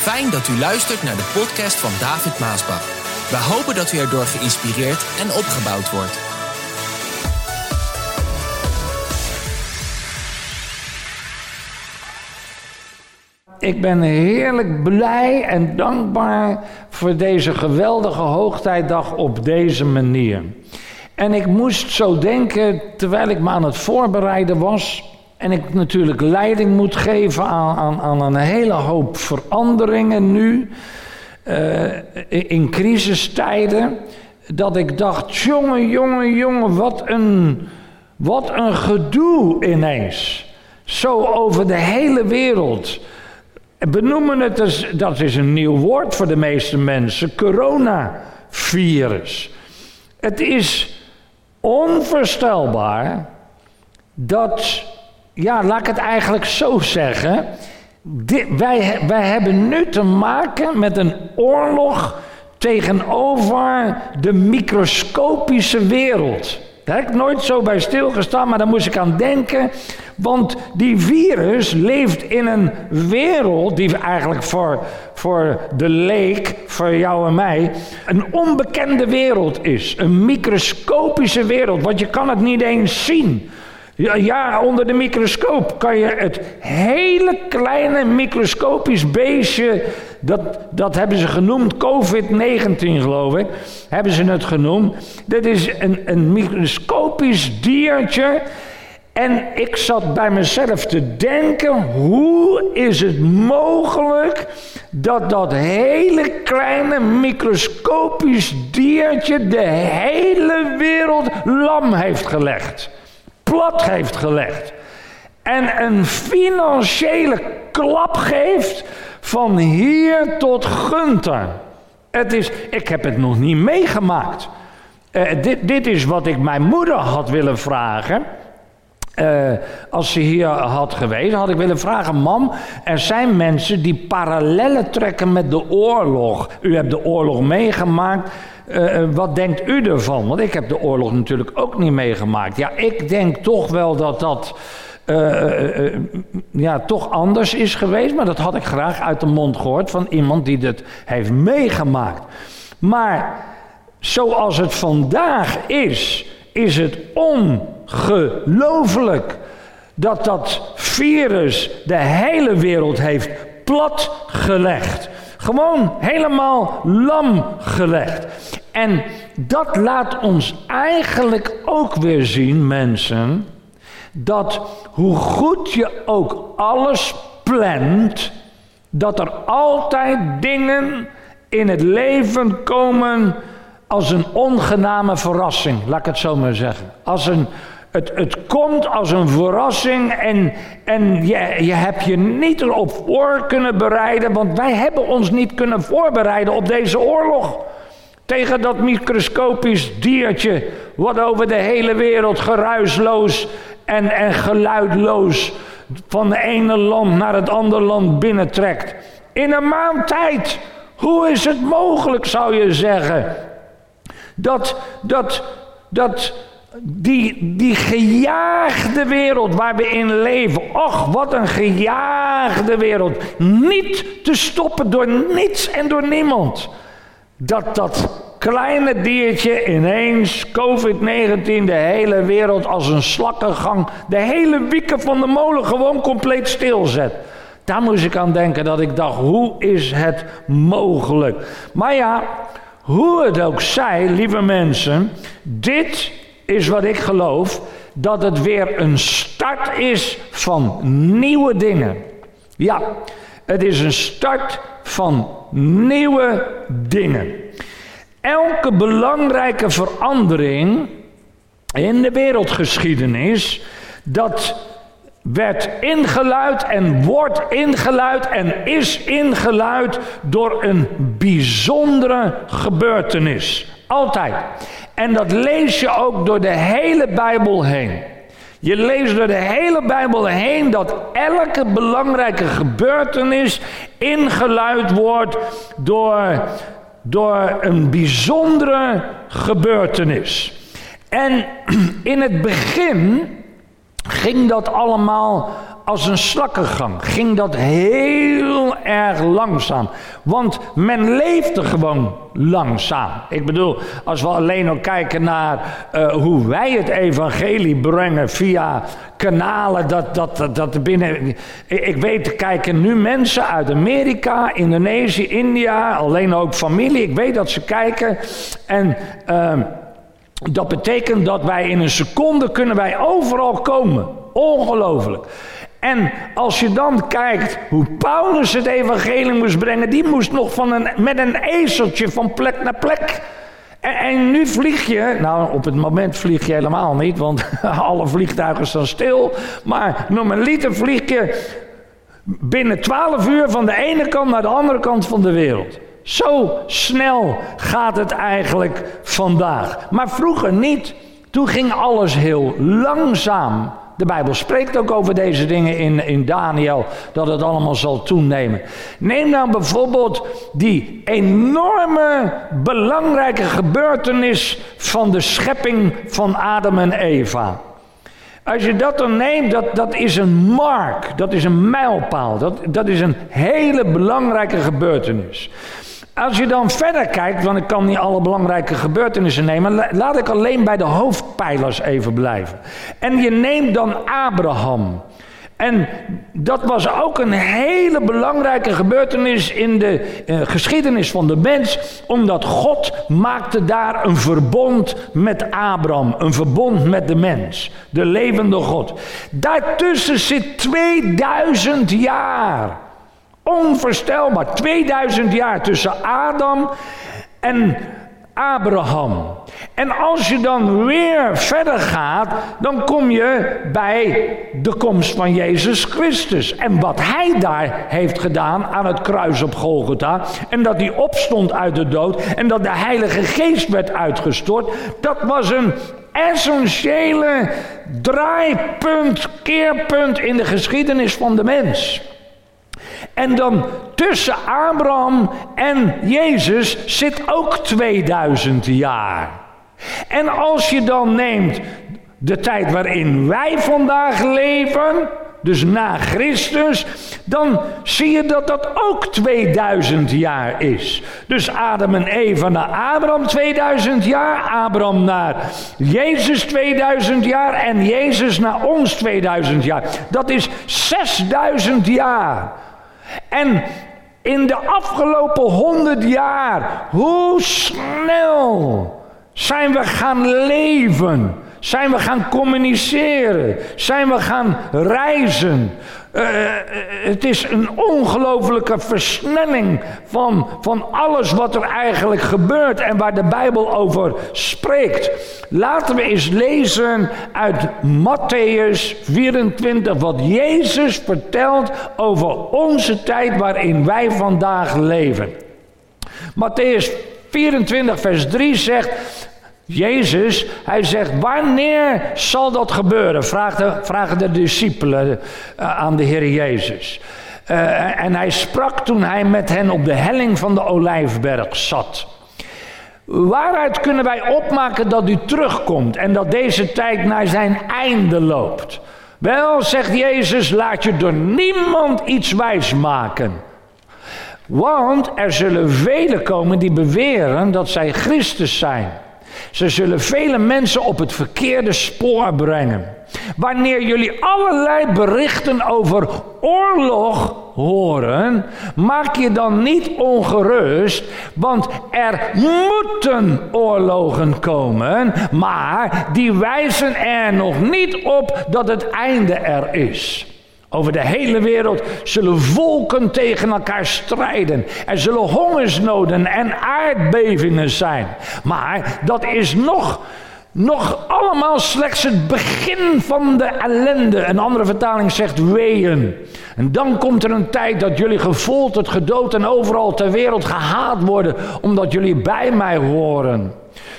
Fijn dat u luistert naar de podcast van David Maasbach. We hopen dat u erdoor geïnspireerd en opgebouwd wordt. Ik ben heerlijk blij en dankbaar voor deze geweldige hoogtijdag op deze manier. En ik moest zo denken terwijl ik me aan het voorbereiden was. En ik natuurlijk leiding moet geven aan een hele hoop veranderingen nu. In crisistijden. Dat ik dacht, jongen, wat een gedoe ineens. Zo over de hele wereld. Benoemen het, dat is een nieuw woord voor de meeste mensen. Coronavirus. Het is onvoorstelbaar dat... Ja, laat ik het eigenlijk zo zeggen. Wij hebben nu te maken met een oorlog tegenover de microscopische wereld. Daar heb ik nooit zo bij stilgestaan, maar daar moest ik aan denken. Want die virus leeft in een wereld die eigenlijk voor de leek, voor jou en mij, een onbekende wereld is. Een microscopische wereld, want je kan het niet eens zien. Ja, onder de microscoop kan je het hele kleine microscopisch beestje, dat hebben ze genoemd, COVID-19 geloof ik, hebben ze het genoemd. Dat is een microscopisch diertje en ik zat bij mezelf te denken, hoe is het mogelijk dat hele kleine microscopisch diertje de hele wereld lam heeft gelegd? Plat heeft gelegd en een financiële klap geeft van hier tot Gunther. Ik heb het nog niet meegemaakt. Dit is wat ik mijn moeder had willen vragen. Als ze hier had geweest, had ik willen vragen... Mam, er zijn mensen die parallellen trekken met de oorlog. U hebt de oorlog meegemaakt. Wat denkt u ervan? Want ik heb de oorlog natuurlijk ook niet meegemaakt. Ja, ik denk toch wel dat toch anders is geweest. Maar dat had ik graag uit de mond gehoord van iemand die dit heeft meegemaakt. Maar zoals het vandaag is het ongelooflijk dat virus de hele wereld heeft platgelegd. Gewoon helemaal lam gelegd. En dat laat ons eigenlijk ook weer zien, mensen, dat hoe goed je ook alles plant, dat er altijd dingen in het leven komen als een ongename verrassing. Laat ik het zo maar zeggen. Het komt als een verrassing en je hebt je niet erop voor kunnen bereiden, want wij hebben ons niet kunnen voorbereiden op deze oorlog. Tegen dat microscopisch diertje wat over de hele wereld geruisloos en geluidloos van de ene land naar het andere land binnentrekt. In een maand tijd, hoe is het mogelijk zou je zeggen, dat die gejaagde wereld waar we in leven, och wat een gejaagde wereld, niet te stoppen door niets en door niemand, dat kleine diertje ineens COVID-19 de hele wereld als een slakkengang, de hele wieken van de molen gewoon compleet stilzet. Daar moest ik aan denken, dat ik dacht, hoe is het mogelijk? Maar ja, hoe het ook zij, lieve mensen, dit is wat ik geloof, dat het weer een start is van nieuwe dingen. Ja, het is een start van nieuwe dingen. Elke belangrijke verandering in de wereldgeschiedenis, dat werd ingeluid en wordt ingeluid en is ingeluid door een bijzondere gebeurtenis. Altijd. En dat lees je ook door de hele Bijbel heen. Je leest door de hele Bijbel heen dat elke belangrijke gebeurtenis ingeluid wordt door een bijzondere gebeurtenis. En in het begin ging dat allemaal als een slakkengang ging dat heel erg langzaam. Want men leefde gewoon langzaam. Ik bedoel, als we alleen al kijken naar hoe wij het evangelie brengen via kanalen, dat binnen... Ik weet, er kijken nu mensen uit Amerika, Indonesië, India, alleen ook familie. Ik weet dat ze kijken en... dat betekent dat wij in een seconde kunnen wij overal komen. Ongelooflijk. En als je dan kijkt hoe Paulus het evangelie moest brengen, die moest nog met een ezeltje van plek naar plek. En nu vlieg je, nou op het moment vlieg je helemaal niet, want alle vliegtuigen staan stil. Maar normaliter vlieg je binnen 12 uur van de ene kant naar de andere kant van de wereld. Zo snel gaat het eigenlijk vandaag. Maar vroeger niet. Toen ging alles heel langzaam. De Bijbel spreekt ook over deze dingen in Daniel. Dat het allemaal zal toenemen. Neem nou bijvoorbeeld die enorme belangrijke gebeurtenis van de schepping van Adam en Eva. Als je dat dan neemt, dat is een mark. Dat is een mijlpaal. Dat is een hele belangrijke gebeurtenis. Als je dan verder kijkt, want ik kan niet alle belangrijke gebeurtenissen nemen, laat ik alleen bij de hoofdpijlers even blijven. En je neemt dan Abraham. En dat was ook een hele belangrijke gebeurtenis in de geschiedenis van de mens, omdat God maakte daar een verbond met Abraham, een verbond met de mens, de levende God. Daartussen zit 2000 jaar. Onvoorstelbaar, 2000 jaar tussen Adam en Abraham. En als je dan weer verder gaat, dan kom je bij de komst van Jezus Christus. En wat hij daar heeft gedaan aan het kruis op Golgotha, en dat hij opstond uit de dood, en dat de Heilige Geest werd uitgestort, dat was een essentiële draaipunt, keerpunt in de geschiedenis van de mens. En dan tussen Abraham en Jezus zit ook 2000 jaar. En als je dan neemt de tijd waarin wij vandaag leven, dus na Christus, dan zie je dat dat ook 2000 jaar is. Dus Adam en Eva naar Abraham 2000 jaar, Abraham naar Jezus 2000 jaar en Jezus naar ons 2000 jaar. Dat is 6000 jaar. En in de afgelopen 100 jaar, hoe snel zijn we gaan leven? Zijn we gaan communiceren? Zijn we gaan reizen? Het is een ongelofelijke versnelling van alles wat er eigenlijk gebeurt en waar de Bijbel over spreekt. Laten we eens lezen uit Mattheüs 24 wat Jezus vertelt over onze tijd waarin wij vandaag leven. Mattheüs 24 vers 3 zegt... Jezus, hij zegt, wanneer zal dat gebeuren? Vragen de discipelen aan de Heer Jezus. En hij sprak toen hij met hen op de helling van de Olijfberg zat. Waaruit kunnen wij opmaken dat u terugkomt en dat deze tijd naar zijn einde loopt? Wel, zegt Jezus, laat je door niemand iets wijsmaken. Want er zullen velen komen die beweren dat zij Christus zijn. Ze zullen vele mensen op het verkeerde spoor brengen. Wanneer jullie allerlei berichten over oorlog horen, maak je dan niet ongerust, want er moeten oorlogen komen, maar die wijzen er nog niet op dat het einde er is. Over de hele wereld zullen volken tegen elkaar strijden. Er zullen hongersnoden en aardbevingen zijn. Maar dat is nog allemaal slechts het begin van de ellende. Een andere vertaling zegt weeën. En dan komt er een tijd dat jullie gefolterd, gedood en overal ter wereld gehaat worden, omdat jullie bij mij horen.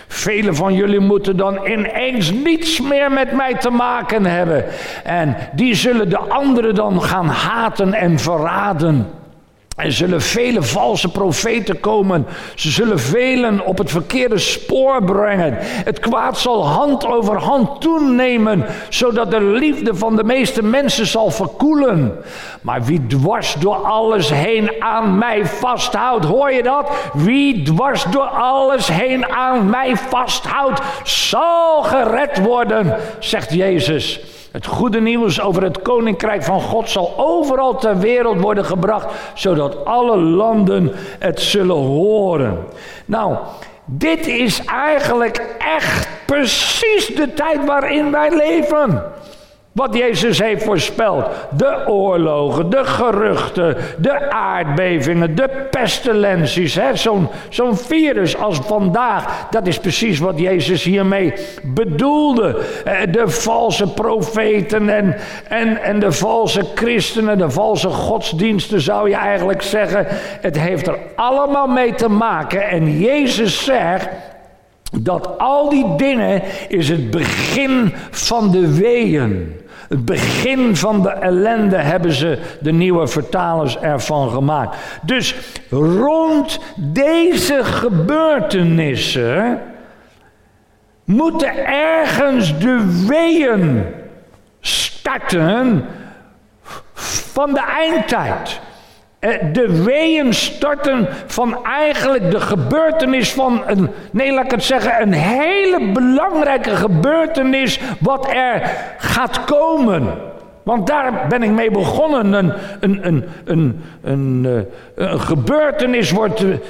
Velen van jullie moeten dan ineens niets meer met mij te maken hebben. En die zullen de anderen dan gaan haten en verraden. Er zullen vele valse profeten komen. Ze zullen velen op het verkeerde spoor brengen. Het kwaad zal hand over hand toenemen, zodat de liefde van de meeste mensen zal verkoelen. Maar wie dwars door alles heen aan mij vasthoudt, hoor je dat? Wie dwars door alles heen aan mij vasthoudt, zal gered worden, zegt Jezus. Het goede nieuws over het Koninkrijk van God zal overal ter wereld worden gebracht, zodat alle landen het zullen horen. Nou, dit is eigenlijk echt precies de tijd waarin wij leven. Wat Jezus heeft voorspeld. De oorlogen, de geruchten, de aardbevingen, de pestilenties. Zo'n virus als vandaag. Dat is precies wat Jezus hiermee bedoelde. De valse profeten en de valse christenen, de valse godsdiensten zou je eigenlijk zeggen. Het heeft er allemaal mee te maken. En Jezus zegt dat al die dingen is het begin van de weeën. Het begin van de ellende hebben ze, de nieuwe vertalers, ervan gemaakt. Dus rond deze gebeurtenissen moeten ergens de weeën starten van de eindtijd. De weeën starten van eigenlijk de gebeurtenis van een hele belangrijke gebeurtenis wat er gaat komen. Want daar ben ik mee begonnen. Een gebeurtenis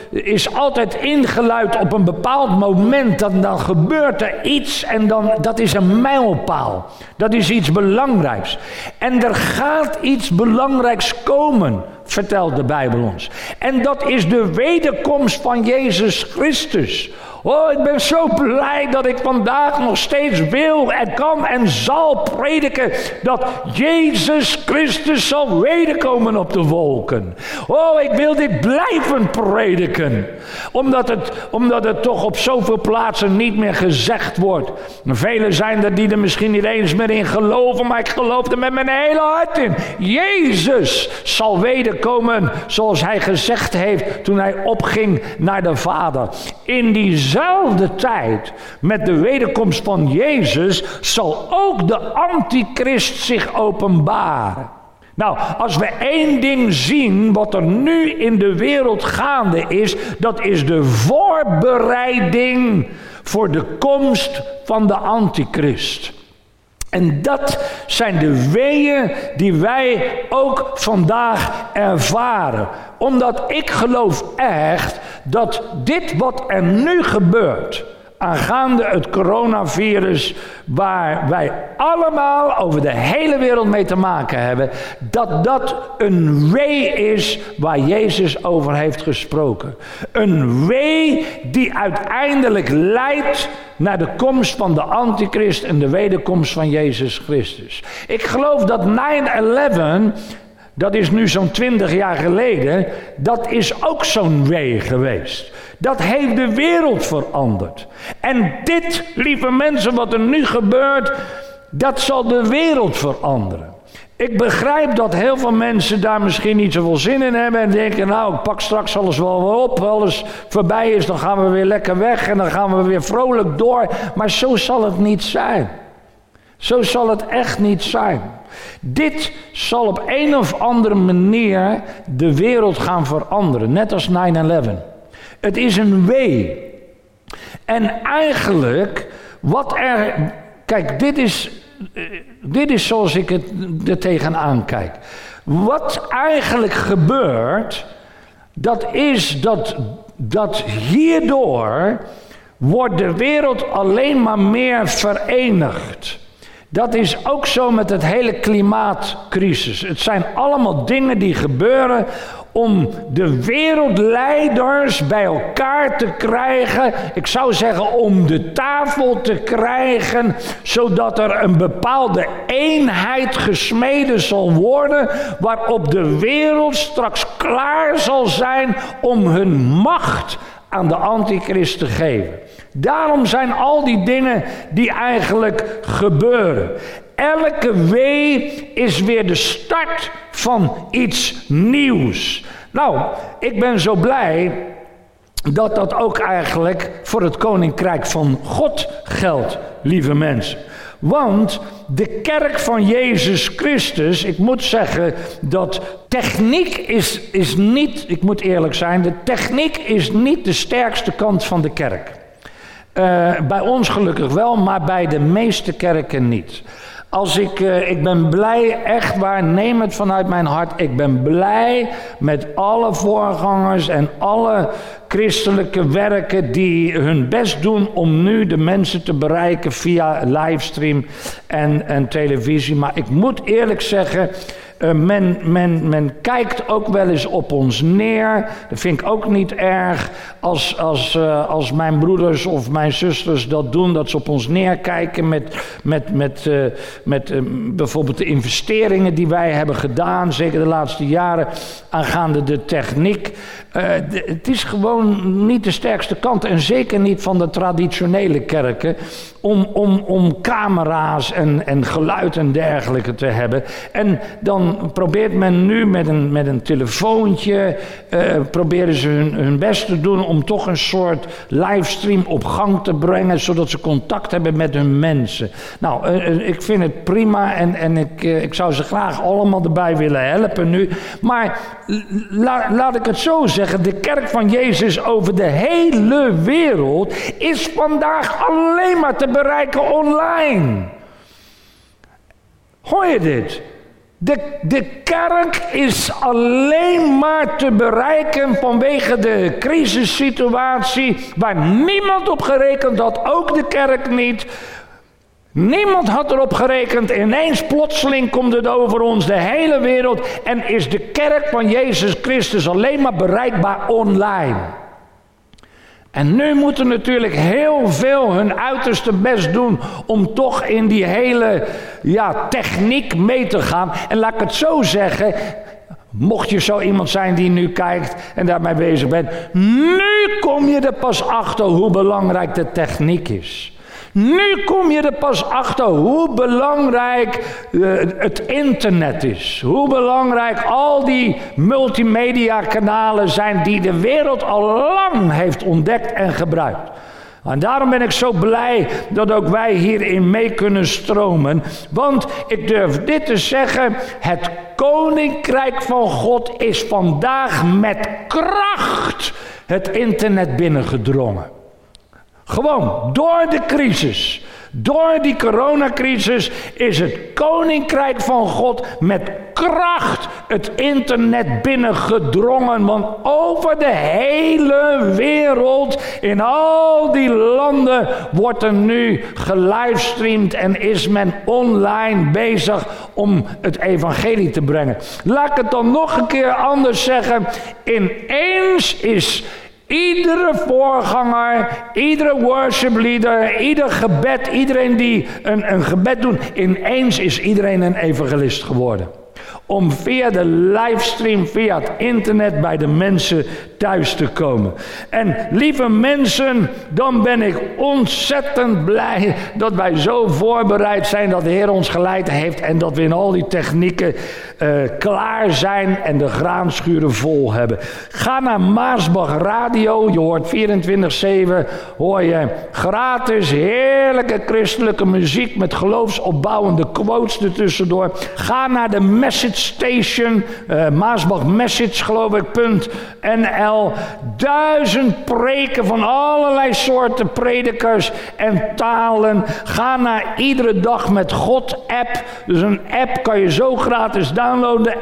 is altijd ingeluid op een bepaald moment. Dan gebeurt er iets en dat is een mijlpaal. Dat is iets belangrijks. En er gaat iets belangrijks komen, vertelt de Bijbel ons. En dat is de wederkomst van Jezus Christus. Oh, ik ben zo blij dat ik vandaag nog steeds wil en kan en zal prediken dat Jezus Christus zal wederkomen op de wolken. Oh, ik wil dit blijven prediken. Omdat het toch op zoveel plaatsen niet meer gezegd wordt. Velen zijn er die er misschien niet eens meer in geloven, maar ik geloof er met mijn hele hart in. Jezus zal wederkomen zoals hij gezegd heeft toen hij opging naar de Vader. In diezelfde tijd, met de wederkomst van Jezus, zal ook de antichrist zich openbaren. Nou, als we één ding zien wat er nu in de wereld gaande is, dat is de voorbereiding voor de komst van de antichrist. En dat zijn de weeën die wij ook vandaag ervaren. Omdat ik geloof echt dat dit wat er nu gebeurt aangaande het coronavirus, waar wij allemaal over de hele wereld mee te maken hebben, dat een wee is waar Jezus over heeft gesproken. Een wee die uiteindelijk leidt naar de komst van de antichrist en de wederkomst van Jezus Christus. Ik geloof dat 9/11, dat is nu zo'n 20 jaar geleden, dat is ook zo'n wee geweest. Dat heeft de wereld veranderd. En dit, lieve mensen, wat er nu gebeurt, dat zal de wereld veranderen. Ik begrijp dat heel veel mensen daar misschien niet zoveel zin in hebben en denken, nou, ik pak straks alles wel op. Alles voorbij is, dan gaan we weer lekker weg en dan gaan we weer vrolijk door. Maar zo zal het niet zijn. Zo zal het echt niet zijn. Dit zal op een of andere manier de wereld gaan veranderen. Net als 9/11. Het is een wee. En eigenlijk, wat er... Kijk, dit is zoals ik het er tegenaan kijk. Wat eigenlijk gebeurt, dat is dat hierdoor wordt de wereld alleen maar meer verenigd. Dat is ook zo met het hele klimaatcrisis. Het zijn allemaal dingen die gebeuren om de wereldleiders bij elkaar te krijgen. Ik zou zeggen om de tafel te krijgen, zodat er een bepaalde eenheid gesmeden zal worden, waarop de wereld straks klaar zal zijn om hun macht aan de antichrist te geven. Daarom zijn al die dingen die eigenlijk gebeuren. Elke wee is weer de start van iets nieuws. Nou, ik ben zo blij dat dat ook eigenlijk voor het Koninkrijk van God geldt, lieve mensen. Want de kerk van Jezus Christus, ik moet zeggen dat techniek is niet, ik moet eerlijk zijn, de techniek is niet de sterkste kant van de kerk. Bij ons gelukkig wel, maar bij de meeste kerken niet. Als ik ben blij, echt waar, neem het vanuit mijn hart. Ik ben blij met alle voorgangers en alle christelijke werken die hun best doen om nu de mensen te bereiken via livestream en televisie. Maar ik moet eerlijk zeggen, men kijkt ook wel eens op ons neer. Dat vind ik ook niet erg als mijn broeders of mijn zusters dat doen. Dat ze op ons neerkijken met bijvoorbeeld de investeringen die wij hebben gedaan. Zeker de laatste jaren aangaande de techniek. Het is gewoon niet de sterkste kant. En zeker niet van de traditionele kerken. Om camera's en geluid en dergelijke te hebben. En dan probeert men nu met een telefoontje, proberen ze hun best te doen om toch een soort livestream op gang te brengen, zodat ze contact hebben met hun mensen. Nou, ik vind het prima en ik zou ze graag allemaal erbij willen helpen nu. Maar laat ik het zo zeggen, de kerk van Jezus over de hele wereld is vandaag alleen maar te bereiken online. Hoor je dit? De kerk is alleen maar te bereiken vanwege de crisissituatie waar niemand op gerekend had, ook de kerk niet. Niemand had erop gerekend, ineens plotseling komt het over ons, de hele wereld, en is de kerk van Jezus Christus alleen maar bereikbaar online. En nu moeten natuurlijk heel veel hun uiterste best doen om toch in die hele techniek mee te gaan. En laat ik het zo zeggen, mocht je zo iemand zijn die nu kijkt en daarmee bezig bent, nu kom je er pas achter hoe belangrijk de techniek is. Nu kom je er pas achter hoe belangrijk het internet is. Hoe belangrijk al die multimedia kanalen zijn die de wereld al lang heeft ontdekt en gebruikt. En daarom ben ik zo blij dat ook wij hierin mee kunnen stromen. Want ik durf dit te zeggen, het Koninkrijk van God is vandaag met kracht het internet binnengedrongen. Gewoon, door de crisis, door die coronacrisis is het Koninkrijk van God met kracht het internet binnengedrongen. Want over de hele wereld, in al die landen, wordt er nu gelivestreamd en is men online bezig om het evangelie te brengen. Laat ik het dan nog een keer anders zeggen, ineens is iedere voorganger, iedere worship leader, ieder gebed, iedereen die een gebed doet, ineens is iedereen een evangelist geworden. Om via de livestream, via het internet bij de mensen thuis te komen. En lieve mensen, dan ben ik ontzettend blij dat wij zo voorbereid zijn, dat de Heer ons geleid heeft en dat we in al die technieken klaar zijn en de graanschuren vol hebben. Ga naar Maasbach Radio, je hoort 24/7, hoor je gratis heerlijke christelijke muziek met geloofsopbouwende quotes ertussendoor. Ga naar de Message Station, Maasbach Message geloof ik, .nl. 1000 preken van allerlei soorten predikers en talen. Ga naar Iedere Dag Met God app. Dus een app kan je zo gratis downloaden.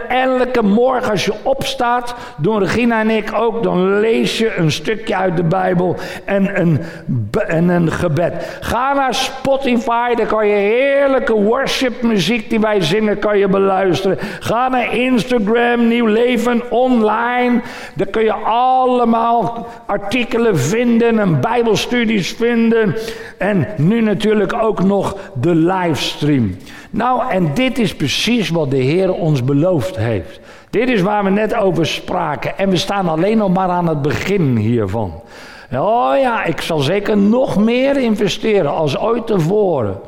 Elke morgen als je opstaat, doen Regina en ik ook, dan lees je een stukje uit de Bijbel en een gebed. Ga naar Spotify, daar kan je heerlijke worship muziek die wij zingen, kan je beluisteren. Ga naar Instagram, Nieuw Leven, online. Daar kun je allemaal artikelen vinden en bijbelstudies vinden. En nu natuurlijk ook nog de livestream. Nou, en dit is precies wat de Heer ons beloofd heeft. Dit is waar we net over spraken. En we staan alleen nog maar aan het begin hiervan. Oh ja, ik zal zeker nog meer investeren als ooit tevoren.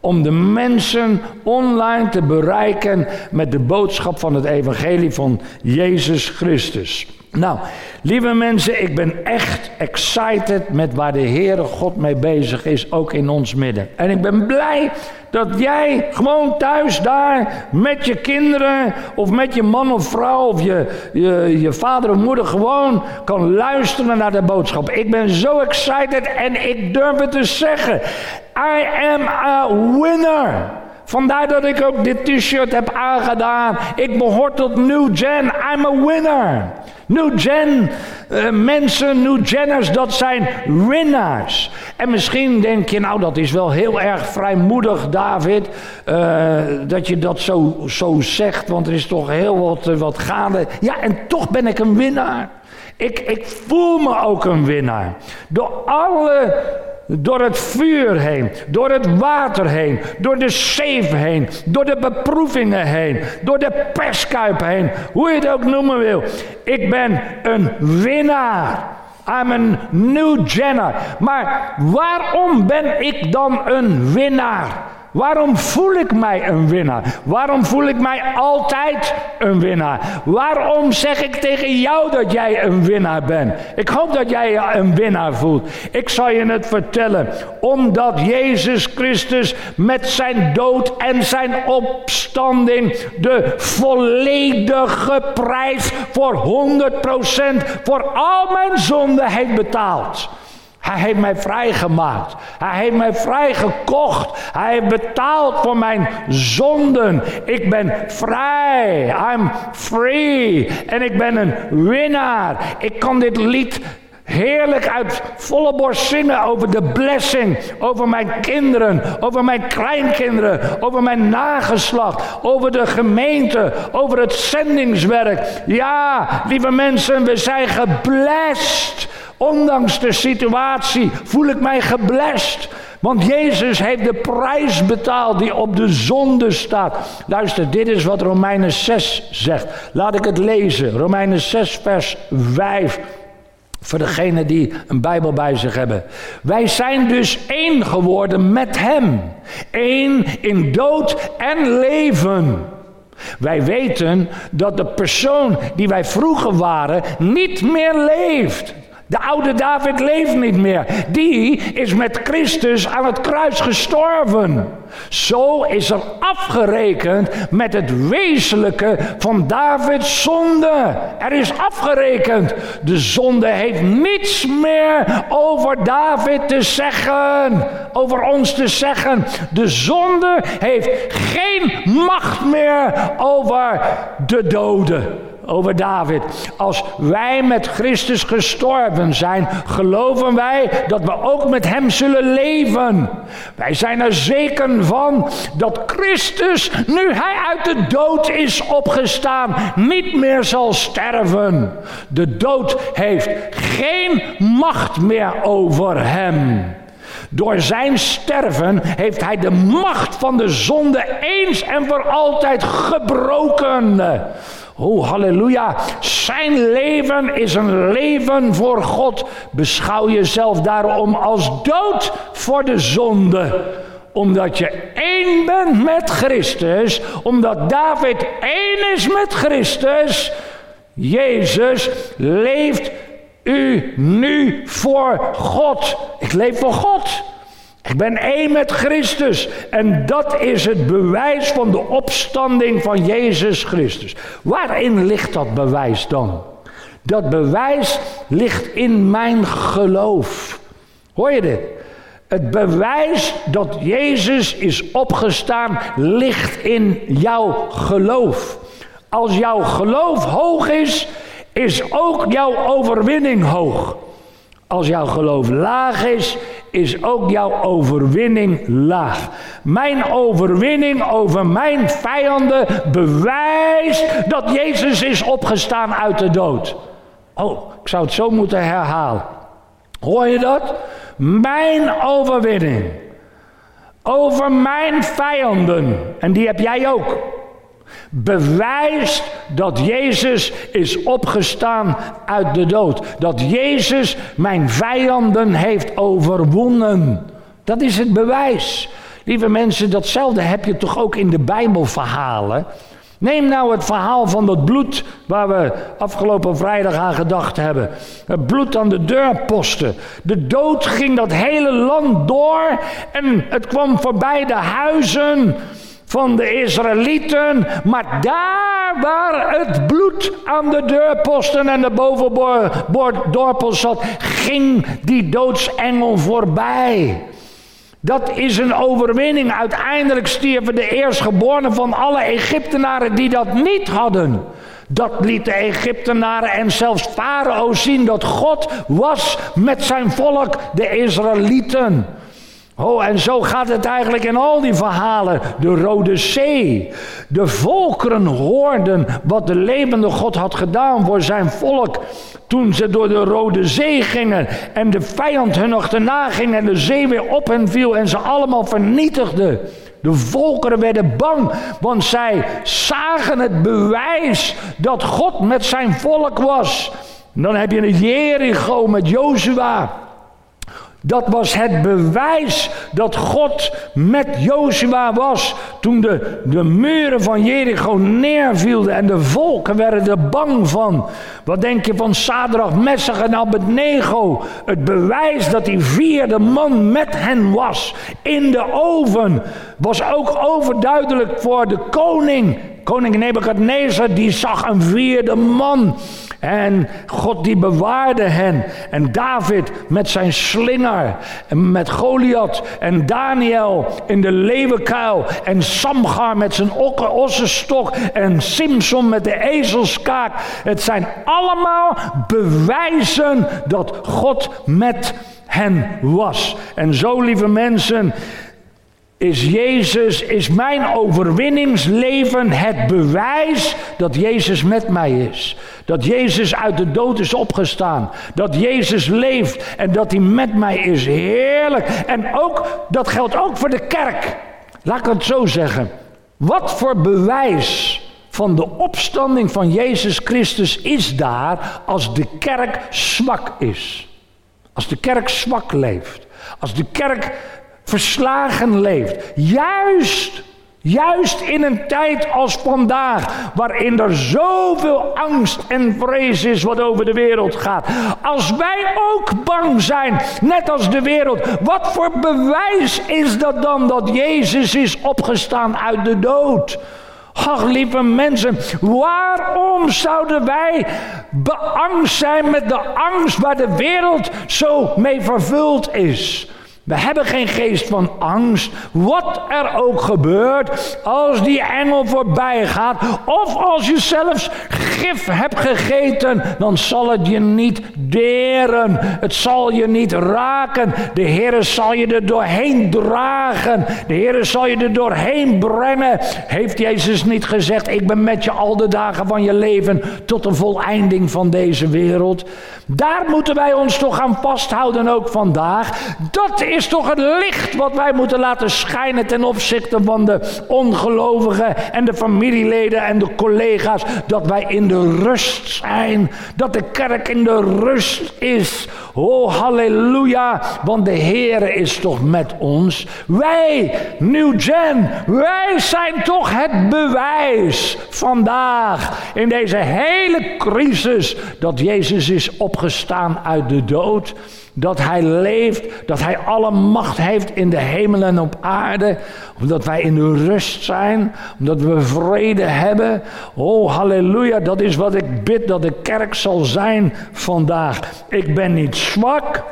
om de mensen online te bereiken met de boodschap van het evangelie van Jezus Christus. Nou, lieve mensen, ik ben echt excited met waar de Heere God mee bezig is, ook in ons midden. En ik ben blij dat jij gewoon thuis daar met je kinderen of met je man of vrouw of je vader of moeder gewoon kan luisteren naar de boodschap. Ik ben zo excited en ik durf het te zeggen. I am a winner. Vandaar dat ik ook dit t-shirt heb aangedaan. Ik behoor tot New Gen. I'm a winner. New Gen, mensen, New Genners, dat zijn winnaars. En misschien denk je, nou dat is wel heel erg vrijmoedig, David, dat je dat zo zegt, want er is toch heel wat gaande. Ja, en toch ben ik een winnaar. Ik voel me ook een winnaar. Door het vuur heen, door het water heen, door de zeef heen, door de beproevingen heen, door de perskuip heen, hoe je het ook noemen wil. Ik ben een winnaar. I'm een New Genner. Maar waarom ben ik dan een winnaar? Waarom voel ik mij een winnaar? Waarom voel ik mij altijd een winnaar? Waarom zeg ik tegen jou dat jij een winnaar bent? Ik hoop dat jij je een winnaar voelt. Ik zal je het vertellen. Omdat Jezus Christus met zijn dood en zijn opstanding de volledige prijs voor 100% voor al mijn zonden heeft betaald. Hij heeft mij vrijgemaakt. Hij heeft mij vrijgekocht. Hij heeft betaald voor mijn zonden. Ik ben vrij. I'm free. En ik ben een winnaar. Ik kan dit lied heerlijk uit volle borst zingen over de blessing, over mijn kinderen, over mijn kleinkinderen, over mijn nageslacht, over de gemeente, over het zendingswerk. Ja, lieve mensen, we zijn geblest. Ondanks de situatie voel ik mij geblest. Want Jezus heeft de prijs betaald die op de zonde staat. Luister, dit is wat Romeinen 6 zegt. Laat ik het lezen. Romeinen 6 vers 5. Voor degenen die een Bijbel bij zich hebben. Wij zijn dus één geworden met Hem. Eén in dood en leven. Wij weten dat de persoon die wij vroeger waren niet meer leeft. De oude David leeft niet meer. Die is met Christus aan het kruis gestorven. Zo is er afgerekend met het wezenlijke van Davids zonde. Er is afgerekend. De zonde heeft niets meer over David te zeggen. Over ons te zeggen. De zonde heeft geen macht meer over de doden. Over David. Als wij met Christus gestorven zijn, geloven wij dat we ook met Hem zullen leven. Wij zijn er zeker van dat Christus, nu Hij uit de dood is opgestaan, niet meer zal sterven. De dood heeft geen macht meer over Hem. Door zijn sterven heeft hij de macht van de zonde eens en voor altijd gebroken. Oh, halleluja. Zijn leven is een leven voor God. Beschouw jezelf daarom als dood voor de zonde. Omdat je één bent met Christus. Omdat David één is met Christus. Jezus leeft u nu voor God. Ik leef voor God. Ik ben één met Christus. En dat is het bewijs van de opstanding van Jezus Christus. Waarin ligt dat bewijs dan? Dat bewijs ligt in mijn geloof. Hoor je dit? Het bewijs dat Jezus is opgestaan ligt in jouw geloof. Als jouw geloof hoog is, is ook jouw overwinning hoog. Als jouw geloof laag is, is ook jouw overwinning laag. Mijn overwinning over mijn vijanden bewijst dat Jezus is opgestaan uit de dood. Oh, ik zou het zo moeten herhalen. Hoor je dat? Mijn overwinning over mijn vijanden, en die heb jij ook, bewijst dat Jezus is opgestaan uit de dood. Dat Jezus mijn vijanden heeft overwonnen. Dat is het bewijs. Lieve mensen, datzelfde heb je toch ook in de Bijbelverhalen. Neem nou het verhaal van dat bloed waar we afgelopen vrijdag aan gedacht hebben. Het bloed aan de deurposten. De dood ging dat hele land door en het kwam voorbij de huizen van de Israëlieten. Maar daar waar het bloed aan de deurposten en de bovendoorpost zat, ging die doodsengel voorbij. Dat is een overwinning. Uiteindelijk stierven de eerstgeborenen van alle Egyptenaren die dat niet hadden. Dat liet de Egyptenaren en zelfs Farao zien dat God was met zijn volk, de Israëlieten. Oh, en zo gaat het eigenlijk in al die verhalen. De Rode Zee. De volkeren hoorden wat de levende God had gedaan voor zijn volk toen ze door de Rode Zee gingen en de vijand hun achterna ging en de zee weer op hen viel en ze allemaal vernietigde. De volkeren werden bang, want zij zagen het bewijs dat God met zijn volk was. En dan heb je een Jericho met Jozua. Dat was het bewijs dat God met Jozua was toen de muren van Jericho neervielden en de volken werden er bang van. Wat denk je van Sadrach, Mesach en Abednego? Het bewijs dat die vierde man met hen was in de oven was ook overduidelijk voor de koning. Koning Nebuchadnezzar, die zag een vierde man. En God die bewaarde hen. En David met zijn slinger. En met Goliath. En Daniel in de leeuwenkuil. En Samgar met zijn ossenstok. En Simson met de ezelskaak. Het zijn allemaal bewijzen dat God met hen was. En zo, lieve mensen, is mijn overwinningsleven het bewijs dat Jezus met mij is. Dat Jezus uit de dood is opgestaan. Dat Jezus leeft en dat hij met mij is. Heerlijk. En ook, dat geldt ook voor de kerk. Laat ik het zo zeggen. Wat voor bewijs van de opstanding van Jezus Christus is daar als de kerk zwak is? Als de kerk zwak leeft. Als de kerk verslagen leeft. Juist in een tijd als vandaag, waarin er zoveel angst en vrees is wat over de wereld gaat. Als wij ook bang zijn, net als de wereld, wat voor bewijs is dat dan dat Jezus is opgestaan uit de dood? Ach, lieve mensen, waarom zouden wij beangst zijn met de angst waar de wereld zo mee vervuld is? We hebben geen geest van angst. Wat er ook gebeurt, als die engel voorbij gaat, of als je zelfs gif hebt gegeten, dan zal het je niet deren. Het zal je niet raken. De Heere zal je er doorheen dragen. De Heere zal je er doorheen brengen. Heeft Jezus niet gezegd, ik ben met je al de dagen van je leven tot de voleinding van deze wereld? Daar moeten wij ons toch aan vasthouden, ook vandaag. Dat is toch het licht wat wij moeten laten schijnen ten opzichte van de ongelovigen en de familieleden en de collega's. Dat wij in de rust zijn. Dat de kerk in de rust is. Oh, halleluja. Want de Heere is toch met ons. Wij, New Gen, wij zijn toch het bewijs vandaag in deze hele crisis dat Jezus is opgestaan uit de dood. Dat hij leeft, dat hij alle macht heeft in de hemel en op aarde. Omdat wij in de rust zijn, omdat we vrede hebben. Oh, halleluja, dat is wat ik bid dat de kerk zal zijn vandaag. Ik ben niet zwak,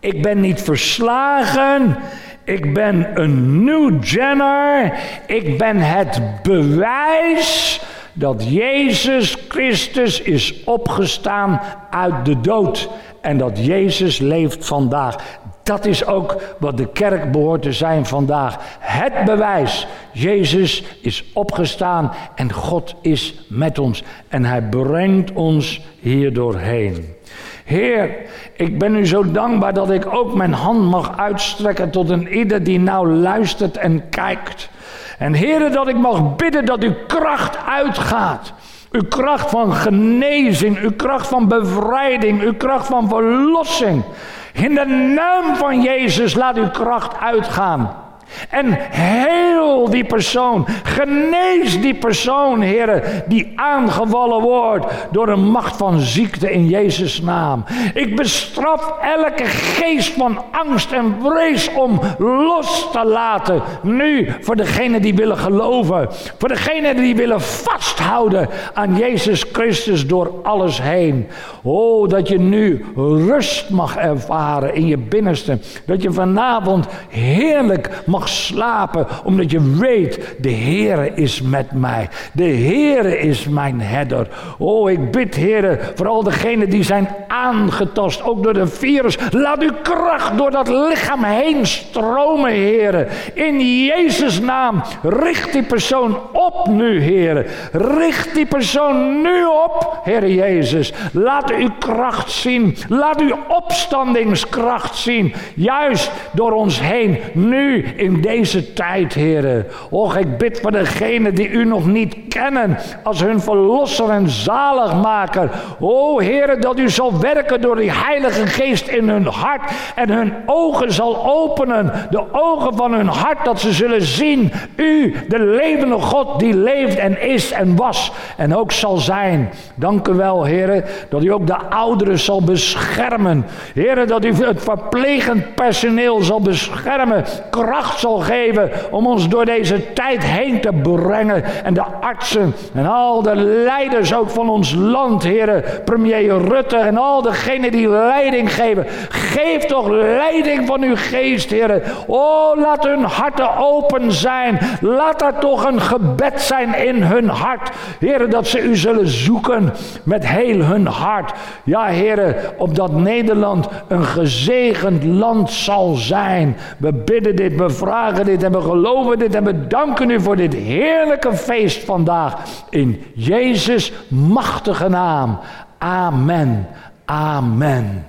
ik ben niet verslagen, ik ben een New Genner. Ik ben het bewijs dat Jezus Christus is opgestaan uit de dood. En dat Jezus leeft vandaag. Dat is ook wat de kerk behoort te zijn vandaag. Het bewijs. Jezus is opgestaan en God is met ons. En hij brengt ons hier doorheen. Heer, ik ben u zo dankbaar dat ik ook mijn hand mag uitstrekken tot een ieder die nou luistert en kijkt. En Heere, dat ik mag bidden dat uw kracht uitgaat. Uw kracht van genezing, uw kracht van bevrijding, uw kracht van verlossing. In de naam van Jezus laat uw kracht uitgaan. En heel die persoon, genees die persoon, Heere, die aangevallen wordt door de macht van ziekte in Jezus' naam. Ik bestraf elke geest van angst en vrees om los te laten. Nu, voor degenen die willen geloven, voor degenen die willen vasthouden aan Jezus Christus door alles heen. Oh, dat je nu rust mag ervaren in je binnenste. Dat je vanavond heerlijk mag slapen, omdat je weet, de Heere is met mij. De Heere is mijn herder. Oh, ik bid, Heere, voor al degenen die zijn aangetast, ook door de virus. Laat uw kracht door dat lichaam heen stromen, Heere. In Jezus' naam, richt die persoon op nu, Heere. Richt die persoon nu op, Heere Jezus. Laat uw kracht zien. Laat uw opstandingskracht zien. Juist door ons heen, nu in deze tijd, Heere. Och, ik bid voor degenen die u nog niet kennen als hun verlosser en zaligmaker. O, Heere, dat u zal werken door die Heilige Geest in hun hart en hun ogen zal openen. De ogen van hun hart, dat ze zullen zien. U, de levende God, die leeft en is en was en ook zal zijn. Dank u wel, Heere, dat u ook de ouderen zal beschermen. Heere, dat u het verplegend personeel zal beschermen, kracht zal geven om ons door deze tijd heen te brengen. En de artsen en al de leiders ook van ons land, Heere, Premier Rutte en al degenen die leiding geven. Geef toch leiding van uw geest, Heere. Oh, laat hun harten open zijn. Laat er toch een gebed zijn in hun hart. Heere, dat ze u zullen zoeken met heel hun hart. Ja, Heere, opdat Nederland een gezegend land zal zijn. We bidden dit, we vragen dit en we geloven dit en we danken u voor dit heerlijke feest vandaag. In Jezus' machtige naam. Amen. Amen.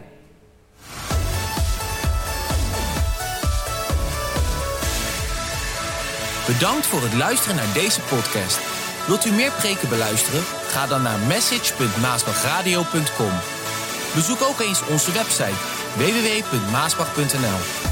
Bedankt voor het luisteren naar deze podcast. Wilt u meer preken beluisteren? Ga dan naar message.maasbachradio.com. Bezoek ook eens onze website www.maasbach.nl.